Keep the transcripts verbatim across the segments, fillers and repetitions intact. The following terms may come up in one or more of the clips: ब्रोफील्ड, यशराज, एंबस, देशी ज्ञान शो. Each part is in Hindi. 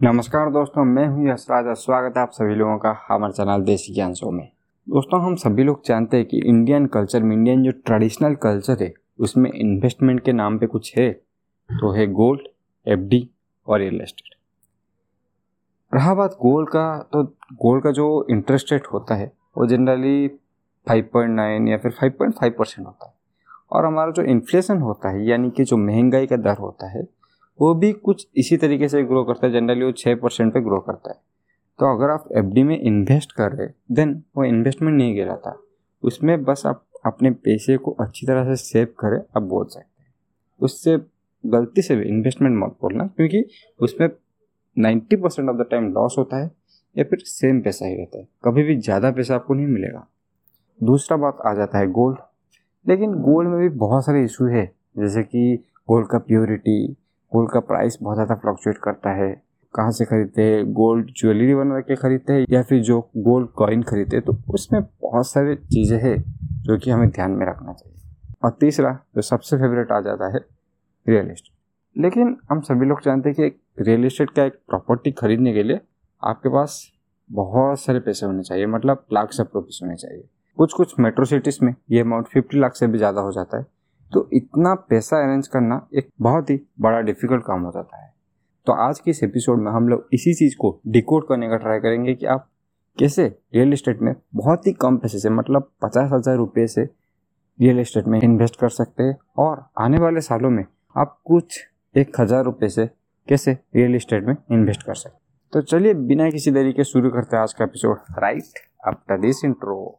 नमस्कार दोस्तों, मैं हूं यशराज और स्वागत है आप सभी लोगों का हमारे चैनल देशी ज्ञान शो में। दोस्तों, हम सभी लोग जानते हैं कि इंडियन कल्चर में, इंडियन जो ट्रेडिशनल कल्चर है, उसमें इन्वेस्टमेंट के नाम पे कुछ है तो है गोल्ड, एफडी और रियल एस्टेट। रहा बात गोल्ड का, तो गोल्ड का जो इंटरेस्ट रेट होता है वो जनरली फाइव पॉइंट नाइन या फिर फाइव पॉइंट फाइव परसेंट होता है, और हमारा जो इन्फ्लेशन होता है यानी कि जो महंगाई का दर होता है वो भी कुछ इसी तरीके से ग्रो करता है, जनरली वो छः परसेंट पर ग्रो करता है। तो अगर आप एफडी में इन्वेस्ट कर रहे देन वो इन्वेस्टमेंट नहीं गिराता, उसमें बस आप अपने पैसे को अच्छी तरह से सेव करें आप बोल सकते हैं। उससे गलती से भी इन्वेस्टमेंट मत बोलना, क्योंकि उसमें ninety percent of the time loss होता है या फिर सेम पैसा ही रहता है, कभी भी ज़्यादा पैसा आपको नहीं मिलेगा। दूसरा बात आ जाता है गोल्ड, लेकिन गोल्ड में भी बहुत सारे इशू है, जैसे कि गोल्ड का प्योरिटी, गोल्ड का प्राइस बहुत ज़्यादा फ्लक्चुएट करता है। कहाँ से खरीदते हैं, गोल्ड ज्वेलरी बना के खरीदते हैं या फिर जो गोल्ड कॉइन खरीदते हैं, तो उसमें बहुत सारी चीज़ें हैं जो कि हमें ध्यान में रखना चाहिए। और तीसरा जो सबसे फेवरेट आ जाता है रियल इस्टेट, लेकिन हम सभी लोग जानते हैं कि रियल इस्टेट का एक प्रॉपर्टी खरीदने के लिए आपके पास बहुत सारे पैसे होने चाहिए, मतलब लाख से ऊपर पैसे होने चाहिए। कुछ कुछ मेट्रो सिटीज़ में ये अमाउंट फिफ्टी लाख से भी ज़्यादा हो जाता है, तो इतना पैसा अरेंज करना एक बहुत ही बड़ा डिफिकल्ट काम हो जाता है। तो आज के इस एपिसोड में हम लोग इसी चीज़ को डिकोड करने का ट्राई करेंगे कि आप कैसे रियल इस्टेट में बहुत ही कम पैसे से, मतलब पचास हज़ार रुपये से रियल इस्टेट में इन्वेस्ट कर सकते हैं, और आने वाले सालों में आप कुछ एक हज़ार रुपये से कैसे रियल इस्टेट में इन्वेस्ट कर सकते। तो चलिए बिना किसी देरी के शुरू करते हैं आज का episode right after this intro.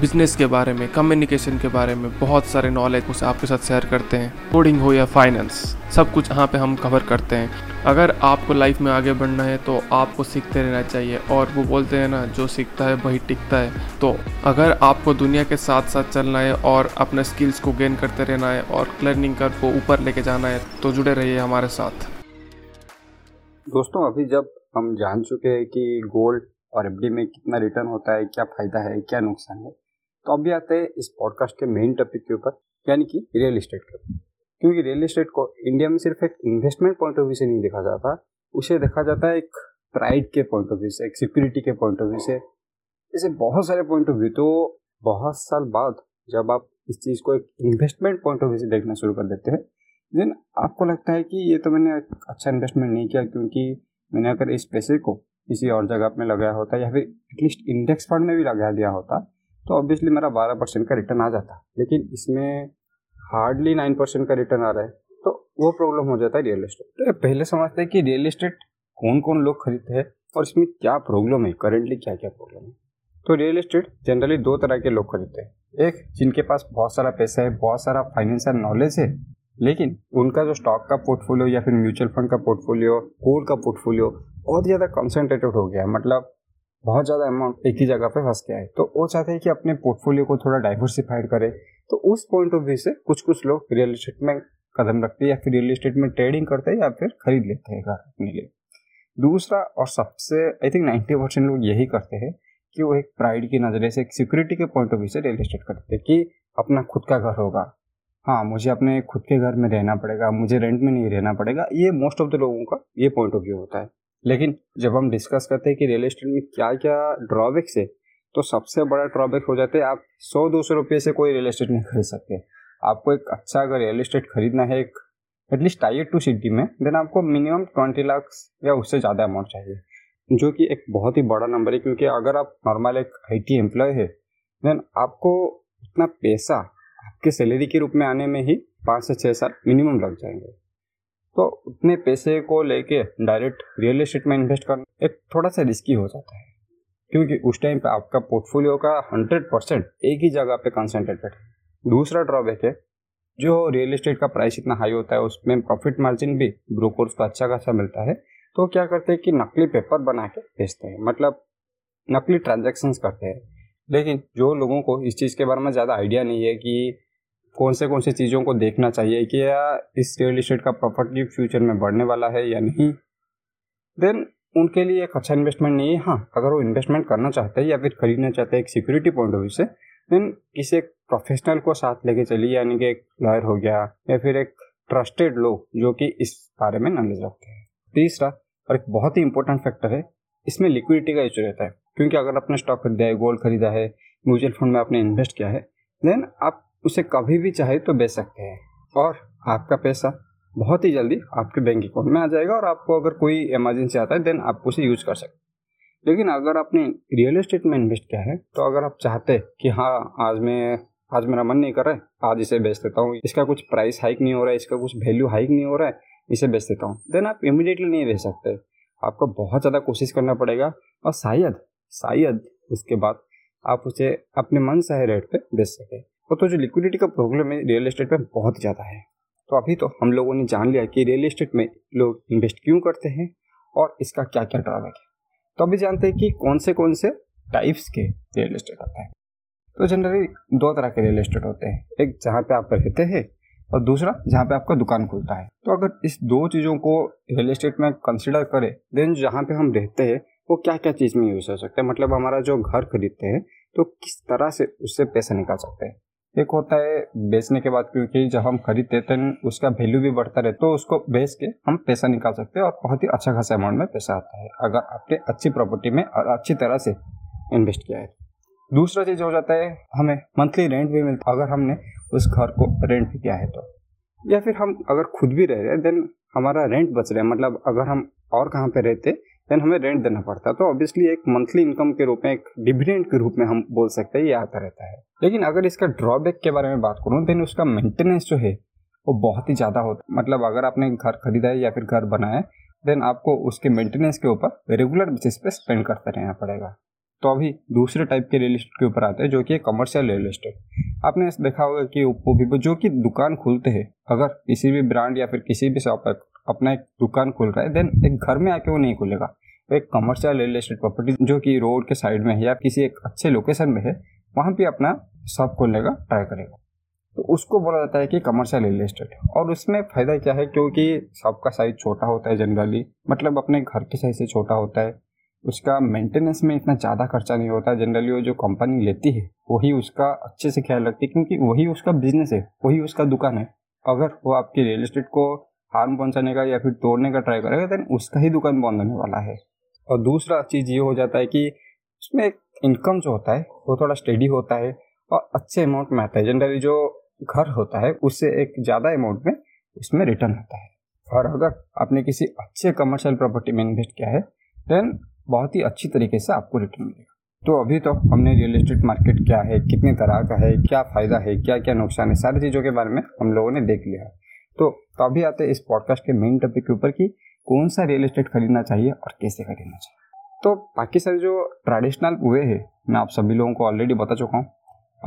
Business के बारे में, कम्युनिकेशन के बारे में, बहुत सारे नॉलेज उसे आपके साथ शेयर करते हैं। कोडिंग हो या फाइनेंस, सब कुछ यहाँ पे हम कवर करते हैं। अगर आपको लाइफ में आगे बढ़ना है तो आपको सीखते रहना चाहिए, और वो बोलते हैं ना, जो सीखता है वही टिकता है। तो अगर आपको दुनिया के साथ साथ चलना है और अपने स्किल्स को गेन करते रहना है और लर्निंग कर्व को ऊपर लेके जाना है, तो जुड़े रहिए हमारे साथ। दोस्तों, अभी जब हम जान चुके हैं कि गोल्ड और एफडी में कितना रिटर्न होता है, क्या फ़ायदा है, क्या नुकसान है, तो अभी आते हैं इस पॉडकास्ट के मेन टॉपिक के ऊपर, यानी कि रियल इस्टेट के ऊपर। क्योंकि रियल इस्टेट को इंडिया में सिर्फ एक इन्वेस्टमेंट पॉइंट ऑफ व्यू से नहीं देखा जाता, उसे देखा जाता है एक प्राइड के पॉइंट ऑफ व्यू से, एक सिक्योरिटी के पॉइंट ऑफ व्यू से, ऐसे बहुत सारे पॉइंट ऑफ व्यू। तो बहुत साल बाद जब आप इस चीज़ को एक इन्वेस्टमेंट पॉइंट ऑफ व्यू से देखना शुरू कर देते हैं, देन आपको लगता है कि ये तो मैंने अच्छा इन्वेस्टमेंट नहीं किया, क्योंकि मैंने अगर इस पैसे को किसी और जगह में लगाया होता या फिर एटलीस्ट इंडेक्स फंड में भी लगा दिया होता तो ऑब्वियसली मेरा बारह परसेंट का रिटर्न आ जाता, लेकिन इसमें हार्डली नाइन परसेंट का रिटर्न आ रहा है, तो वो प्रॉब्लम हो जाता है रियल इस्टेट। तो पहले समझते हैं कि रियल इस्टेट कौन कौन लोग खरीदते हैं और इसमें क्या प्रॉब्लम है, करेंटली क्या क्या प्रॉब्लम है। तो रियल इस्टेट जनरली दो तरह के लोग खरीदते हैं, एक जिनके पास बहुत सारा पैसा है, बहुत सारा फाइनेंशियल नॉलेज है, लेकिन उनका जो स्टॉक का पोर्टफोलियो या फिर म्यूचुअल फंड का पोर्टफोलियो, गोल्ड का पोर्टफोलियो बहुत ज़्यादा कंसनट्रेटेड हो गया है, मतलब बहुत ज़्यादा अमाउंट एक ही जगह पे फंस गया है। तो वो चाहते हैं कि अपने पोर्टफोलियो को थोड़ा डाइवर्सिफाइड करें, तो उस पॉइंट ऑफ व्यू से कुछ कुछ लोग रियल इस्टेट में कदम रखते हैं या फिर रियल इस्टेट में ट्रेडिंग करते हैं या फिर खरीद लेते हैं घर अपने लिए। दूसरा और सबसे आई थिंक नाइन्टी परसेंट लोग यही करते हैं कि वो एक प्राइड की नज़र से, एक सिक्योरिटी के पॉइंट ऑफ व्यू से रियल इस्टेट करते हैं कि अपना खुद का घर होगा, हाँ मुझे अपने खुद के घर में रहना पड़ेगा, मुझे रेंट में नहीं रहना पड़ेगा। ये मोस्ट ऑफ द लोगों का ये पॉइंट ऑफ व्यू होता है, लेकिन जब हम डिस्कस करते हैं कि रियल इस्टेट में क्या क्या ड्रॉबैक्स है, तो सबसे बड़ा ड्रॉबैक हो जाता है आप सौ दो सौ रुपये से कोई रियल इस्टेट नहीं खरीद सकते। आपको एक अच्छा अगर रियल इस्टेट खरीदना है एक एटलीस्ट टायर टू सिटी में, देन आपको मिनिमम ट्वेंटी लाख या उससे ज़्यादा अमाउंट चाहिए, जो कि एक बहुत ही बड़ा नंबर है। क्योंकि अगर आप नॉर्मल एक आई टी एम्प्लॉय है देन आपको इतना पैसा आपके सैलरी के रूप में आने में ही पाँच से छः साल मिनिमम लग जाएंगे, तो उतने पैसे को लेके डायरेक्ट रियल इस्टेट में इन्वेस्ट करना एक थोड़ा सा रिस्की हो जाता है, क्योंकि उस टाइम पे आपका पोर्टफोलियो का हंड्रेड परसेंट एक ही जगह पे कंसंट्रेटेड है। दूसरा ड्रॉबैक है जो रियल इस्टेट का प्राइस इतना हाई होता है, उसमें प्रॉफिट मार्जिन भी ब्रोकर्स को अच्छा खासा मिलता है, तो क्या करते हैं कि नकली पेपर बना के बेचते हैं, मतलब नकली ट्रांजेक्शन्स करते हैं। लेकिन जो लोगों को इस चीज़ के बारे में ज़्यादा आइडिया नहीं है कि कौन से कौन से चीज़ों को देखना चाहिए, कि इस रियल इस्टेट का प्रॉपर्टी फ्यूचर में बढ़ने वाला है या नहीं, देन उनके लिए एक अच्छा इन्वेस्टमेंट नहीं है। हाँ, अगर वो इन्वेस्टमेंट करना चाहते हैं या फिर खरीदना चाहते हैं एक सिक्योरिटी पॉइंट ऑफ व्यू से, देन किसी एक प्रोफेशनल को साथ लेके चलिए, यानी कि एक लॉयर हो गया या फिर एक ट्रस्टेड लोग जो कि इस बारे में नॉलेज रखते हैं। तीसरा और एक बहुत ही इंपॉर्टेंट फैक्टर है, इसमें लिक्विडिटी का इशू रहता है, क्योंकि अगर आपने स्टॉक खरीदा है, गोल्ड खरीदा है, म्यूचुअल फंड में आपने इन्वेस्ट किया है, देन आप उसे कभी भी चाहे तो बेच सकते हैं और आपका पैसा बहुत ही जल्दी आपके बैंक अकाउंट में आ जाएगा और आपको अगर कोई इमरजेंसी आता है देन आप उसे यूज कर सकते हैं। लेकिन अगर आपने रियल एस्टेट में इन्वेस्ट किया है तो अगर आप चाहते कि हाँ आज मैं आज मेरा मन नहीं कर रहा है, आज इसे बेच देता हूँ, इसका कुछ प्राइस हाइक नहीं हो रहा है, इसका कुछ वैल्यू हाइक नहीं हो रहा है, इसे बेच देता हूँ, देन आप इमीडिएटली नहीं बेच सकते। आपको बहुत ज़्यादा कोशिश करना पड़ेगा और शायद शायद उसके बाद आप उसे अपने मन से रेट पे बेच सकें। और तो जो लिक्विडिटी का प्रॉब्लम है रियल एस्टेट में बहुत ज़्यादा है। तो अभी तो हम लोगों ने जान लिया कि रियल एस्टेट में लोग इन्वेस्ट क्यों करते हैं और इसका क्या क्या ड्रॉबैक है। तो अभी जानते हैं कि कौन से कौन से टाइप्स के रियल एस्टेट होते हैं। तो जनरली दो तरह के रियल एस्टेट होते हैं, एक जहाँ पे आप रहते हैं और दूसरा जहाँ पे आपका दुकान खुलता है। तो अगर इस दो चीज़ों को रियल एस्टेट में कंसिडर करें, देन जहाँ पे हम रहते हैं वो क्या क्या चीज़ में यूज़ हो सकता है, मतलब हमारा जो घर खरीदते हैं तो किस तरह से उससे पैसा निकाल सकते हैं। एक होता है बेचने के बाद, क्योंकि जब हम खरीदते हैं उसका वैल्यू भी बढ़ता रहे, तो उसको बेच के हम पैसा निकाल सकते हैं और बहुत ही अच्छा खासा अमाउंट में पैसा आता है अगर आपने अच्छी प्रॉपर्टी में और अच्छी तरह से इन्वेस्ट किया है। दूसरा चीज़ हो जाता है हमें मंथली रेंट भी मिलता है अगर हमने उस घर को रेंट पे किया है तो, या फिर हम अगर खुद भी रह रहे हैं देन हमारा रेंट बच रहा है, मतलब अगर हम और कहाँ पे रहते देन हमें रेंट देना पड़ता है, तो ऑब्वियसली एक मंथली इनकम के रूप में, एक डिविडेंड के रूप में हम बोल सकते हैं, ये आता रहता है। लेकिन अगर इसका ड्रॉबैक के बारे में बात करूँ देन उसका मेंटेनेंस जो है वो बहुत ही ज़्यादा होता है। मतलब अगर आपने घर खरीदा है या फिर घर बनाया देन आपको उसके मेंटेनेंस के ऊपर रेगुलर बेसिस पे स्पेंड करते रहना पड़ेगा। तो अभी दूसरे टाइप के रियल एस्टेट के ऊपर आते हैं जो कि कमर्शियल रियल एस्टेट। आपने देखा होगा कि वो भी जो कि दुकान खुलते हैं, अगर किसी भी ब्रांड या फिर किसी भी शॉप पर अपना एक दुकान खुल रहा है देन एक घर में आके वो नहीं खुलेगा। तो एक कमर्शियल रियल एस्टेट प्रॉपर्टी जो कि रोड के साइड में है या किसी एक अच्छे लोकेशन में है, वहाँ भी अपना शॉप खोलने का ट्राई करेगा, तो उसको बोला जाता है कि कमर्शियल रियल एस्टेट। और उसमें फ़ायदा क्या है, क्योंकि शॉप का साइज़ छोटा होता है जनरली, मतलब अपने घर के साइज़ से छोटा होता है, उसका मेंटेनेंस में इतना ज़्यादा खर्चा नहीं होता। जनरली वो जो कंपनी लेती है वही उसका अच्छे से ख्याल रखती है, क्योंकि वही उसका बिजनेस है, वही उसका दुकान है। अगर वो आपके रियल एस्टेट को हार्म पहुंचाने का या फिर तोड़ने का ट्राई करेगा देन उसका ही दुकान बंद होने वाला है। और दूसरा चीज़ ये हो जाता है कि उसमें एक इनकम जो होता है वो थोड़ा स्टेडी होता है और अच्छे अमाउंट में आता है। जनरली जो घर होता है उससे एक ज़्यादा अमाउंट में उसमें रिटर्न आता है। और अगर आपने किसी अच्छे कमर्शियल प्रॉपर्टी में इन्वेस्ट किया है देन बहुत ही अच्छी तरीके से आपको रिटर्न मिलेगा। तो अभी तो हमने रियल एस्टेट मार्केट क्या है, कितने तरह का है, क्या फ़ायदा है, क्या क्या नुकसान है, सारी चीज़ों के बारे में हम लोगों ने देख लिया है। तो तभी आते हैं इस पॉडकास्ट के मेन टॉपिक के ऊपर कि कौन सा रियल एस्टेट खरीदना चाहिए और कैसे खरीदना चाहिए। तो बाकी सारे जो ट्रेडिशनल वे है मैं आप सभी लोगों को ऑलरेडी बता चुका हूँ।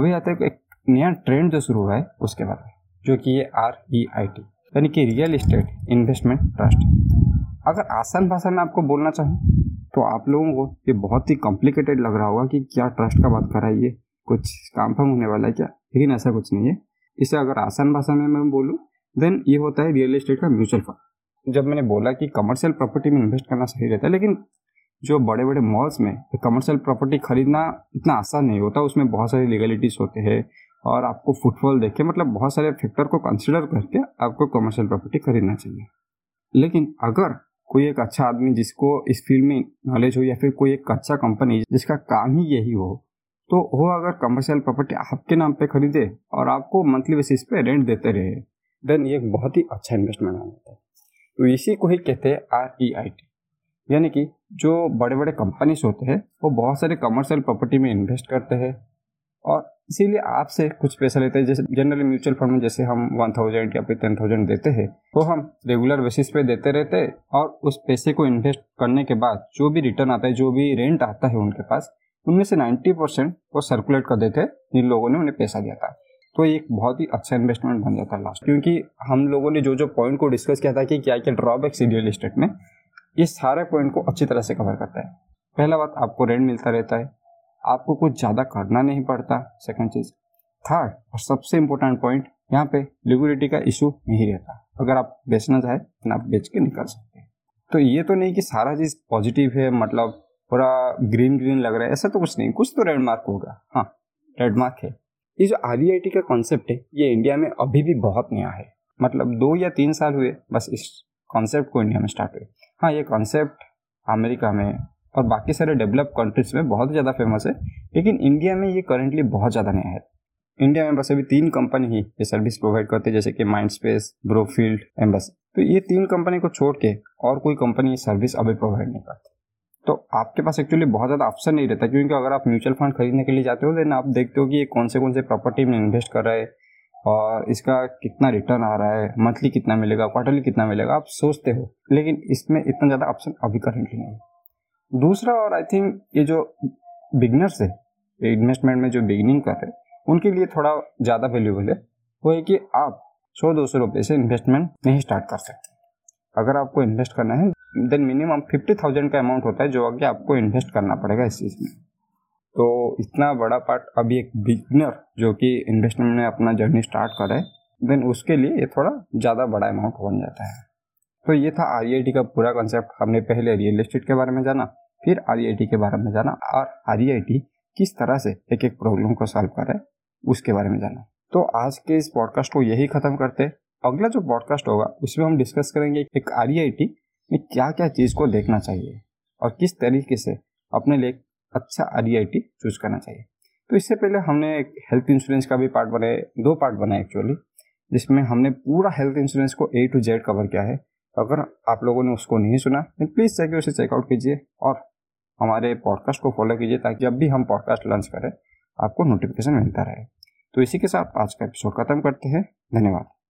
अभी आते एक नया ट्रेंड जो शुरू हुआ है उसके बारे में, जो कि ये आर ई आई टी यानी कि रियल एस्टेट इन्वेस्टमेंट ट्रस्ट। अगर आसान भाषा में आपको बोलना चाहूँ तो आप लोगों को ये बहुत ही कॉम्प्लिकेटेड लग रहा होगा कि क्या ट्रस्ट का बात कर रहा है, ये कुछ कंफर्म होने वाला है क्या, लेकिन ऐसा कुछ नहीं है। इसे अगर आसान भाषा में मैं बोलूँ देन ये होता है रियल एस्टेट का म्यूचुअल फंड। जब मैंने बोला कि कमर्शियल प्रॉपर्टी में इन्वेस्ट करना सही रहता है, लेकिन जो बड़े बड़े मॉल्स में कमर्शियल प्रॉपर्टी खरीदना इतना आसान नहीं होता, उसमें बहुत सारी लीगलिटीज़ होते हैं और आपको फुटफॉल देख के, मतलब बहुत सारे फैक्टर को कंसिडर करके आपको कमर्शियल प्रॉपर्टी खरीदना चाहिए। लेकिन अगर कोई एक अच्छा आदमी जिसको इस फील्ड में नॉलेज हो या फिर कोई एक अच्छा कंपनी जिसका काम ही यही हो, तो वो अगर कमर्शियल प्रॉपर्टी आपके नाम पे खरीदे और आपको मंथली बेसिस पे रेंट देते रहे देन ये एक बहुत ही अच्छा इन्वेस्टमेंट आ जाता है। तो इसी को ही कहते हैं आर ई आई टी, यानी कि जो बड़े बड़े कंपनीज होते हैं वो बहुत सारे कमर्शियल प्रॉपर्टी में इन्वेस्ट करते हैं और इसीलिए आपसे कुछ पैसा लेते हैं। जैसे जनरली म्यूचुअल फंड में जैसे हम वन थाउजेंड या फिर टेन थाउजेंड देते हैं वो हम रेगुलर बेसिस पे देते रहते हैं और उस पैसे को इन्वेस्ट करने के बाद जो भी रिटर्न आता है, जो भी रेंट आता है उनके पास, उनमें से नाइंटी परसेंट वो सर्कुलेट कर देते हैं जिन लोगों ने उन्हें पैसा दिया था। तो एक बहुत ही अच्छा इन्वेस्टमेंट बन जाता है लास्ट, क्योंकि हम लोगों ने जो जो पॉइंट को डिस्कस किया था कि क्या क्या ड्रॉबैक्स है रियल एस्टेट में, ये सारे पॉइंट को अच्छी तरह से कवर करता है। पहला बात, आपको रेंट मिलता रहता है, आपको कुछ ज़्यादा करना नहीं पड़ता, सेकंड चीज़। थर्ड और सबसे इम्पोर्टेंट पॉइंट, यहाँ पे लिक्विडिटी का इशू नहीं रहता, अगर आप बेचना चाहें तो आप बेच के निकाल सकते हैं। तो ये तो नहीं कि सारा चीज़ पॉजिटिव है, मतलब पूरा ग्रीन ग्रीन लग रहा है, ऐसा तो कुछ नहीं, कुछ तो रेड मार्क होगा। हाँ, रेड मार्क है। ये जो आरईआईटी का कॉन्सेप्ट है ये इंडिया में अभी भी बहुत नया है, मतलब दो या तीन साल हुए बस इस कॉन्सेप्ट को इंडिया में स्टार्ट हुए। हाँ, ये कॉन्सेप्ट अमेरिका में और बाकी सारे डेवलप कंट्रीज में बहुत ज़्यादा फेमस है, लेकिन इंडिया में ये करेंटली बहुत ज़्यादा नया है। इंडिया में बस अभी तीन कंपनी ही ये सर्विस प्रोवाइड करते हैं, जैसे कि माइंडस्पेस, ब्रोफील्ड, एंबस। तो ये तीन कंपनी को छोड़ के और कोई कंपनी ये सर्विस अभी प्रोवाइड नहीं करती। तो आपके पास एक्चुअली बहुत ज़्यादा ऑप्शन नहीं रहता, क्योंकि अगर आप म्यूचुअल फंड खरीदने के लिए जाते हो देन आप देखते हो कि ये कौन से कौन से प्रॉपर्टी में इन्वेस्ट कर रहा है और इसका कितना रिटर्न आ रहा है, मंथली कितना मिलेगा, क्वार्टरली कितना मिलेगा, आप सोचते हो। लेकिन इसमें इतना ज़्यादा ऑप्शन अभी करेंटली नहीं है। दूसरा, और आई थिंक ये जो बिगनर्स है इन्वेस्टमेंट में जो बिगनिंग कर रहे हैं उनके लिए थोड़ा ज़्यादा वैल्यूबल है, वो है कि आप सौ दो सौ रुपये से इन्वेस्टमेंट नहीं स्टार्ट कर सकते। अगर आपको इन्वेस्ट करना है देन मिनिमम फिफ्टी थाउजेंड का अमाउंट होता है जो आगे आपको इन्वेस्ट करना पड़ेगा इस चीज़ में। तो इतना बड़ा पार्ट अभी एक बिगनर जो कि इन्वेस्टमेंट में अपना जर्नी स्टार्ट कर रहा है देन उसके लिए ये थोड़ा ज़्यादा बड़ा अमाउंट बन जाता है। तो ये था आरईआईटी का पूरा कॉन्सेप्ट। हमने पहले रियल एस्टेट के बारे में जाना, फिर आरईआईटी के बारे में जाना और आरईआईटी किस तरह से एक एक प्रॉब्लम को सॉल्व कर रहा है उसके बारे में जाना। तो आज के इस पॉडकास्ट को यही ख़त्म करते हैं। अगला जो पॉडकास्ट होगा उसमें हम डिस्कस करेंगे एक आरईआईटी में क्या क्या चीज़ को देखना चाहिए और किस तरीके से अपने लिए अच्छा आरईआईटी चूज करना चाहिए। तो इससे पहले हमने एक हेल्थ इंश्योरेंस का भी पार्ट बनाए, दो पार्ट बनाए एक्चुअली, जिसमें हमने पूरा हेल्थ इंश्योरेंस को ए टू जेड कवर किया है। अगर आप लोगों ने उसको नहीं सुना तो प्लीज़ जाके उसे चेकआउट कीजिए और हमारे पॉडकास्ट को फॉलो कीजिए ताकि जब भी हम पॉडकास्ट लॉन्च करें आपको नोटिफिकेशन मिलता रहे। तो इसी के साथ आज का एपिसोड खत्म करते हैं। धन्यवाद।